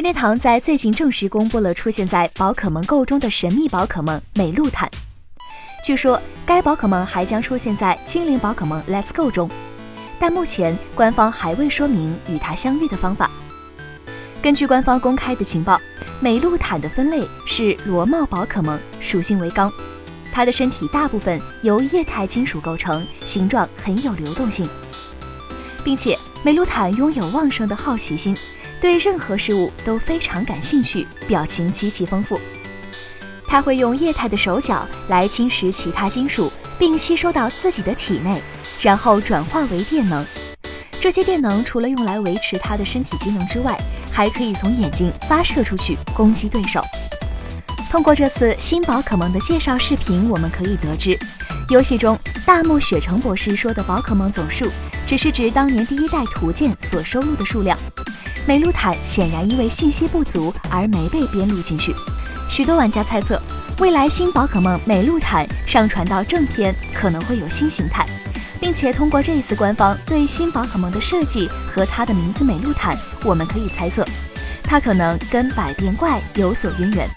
任天堂在最近正式公布了出现在宝可梦GO中的神秘宝可梦美露坦。据说该宝可梦还将出现在精灵宝可梦 Let's Go 中，但目前官方还未说明与它相遇的方法。根据官方公开的情报，美露坦的分类是螺帽宝可梦，属性为钢，它的身体大部分由液态金属构成，形状很有流动性，并且美露坦拥有旺盛的好奇心，对任何事物都非常感兴趣，表情极其丰富。它会用液态的手脚来侵蚀其他金属，并吸收到自己的体内，然后转化为电能。这些电能除了用来维持它的身体机能之外，还可以从眼睛发射出去攻击对手。通过这次新宝可梦的介绍视频，我们可以得知，游戏中大木雪成博士说的宝可梦总数，只是指当年第一代图鉴所收录的数量。美露坦显然因为信息不足而没被编录进去。许多玩家猜测，未来新宝可梦美露坦上传到正片可能会有新形态，并且通过这一次官方对新宝可梦的设计和它的名字美露坦，我们可以猜测，它可能跟百变怪有所渊源。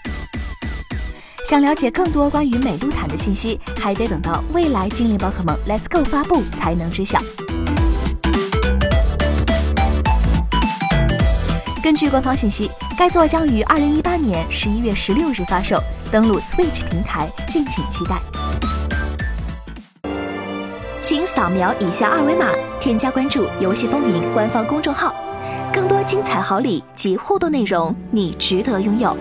想了解更多关于美露坦的信息，还得等到未来精灵宝可梦 Let's Go 发布才能知晓。根据官方信息，该作将于2018年11月16日发售，登陆 Switch 平台，敬请期待。请扫描以下二维码，添加关注“游戏风云”官方公众号，更多精彩好礼及互动内容，你值得拥有。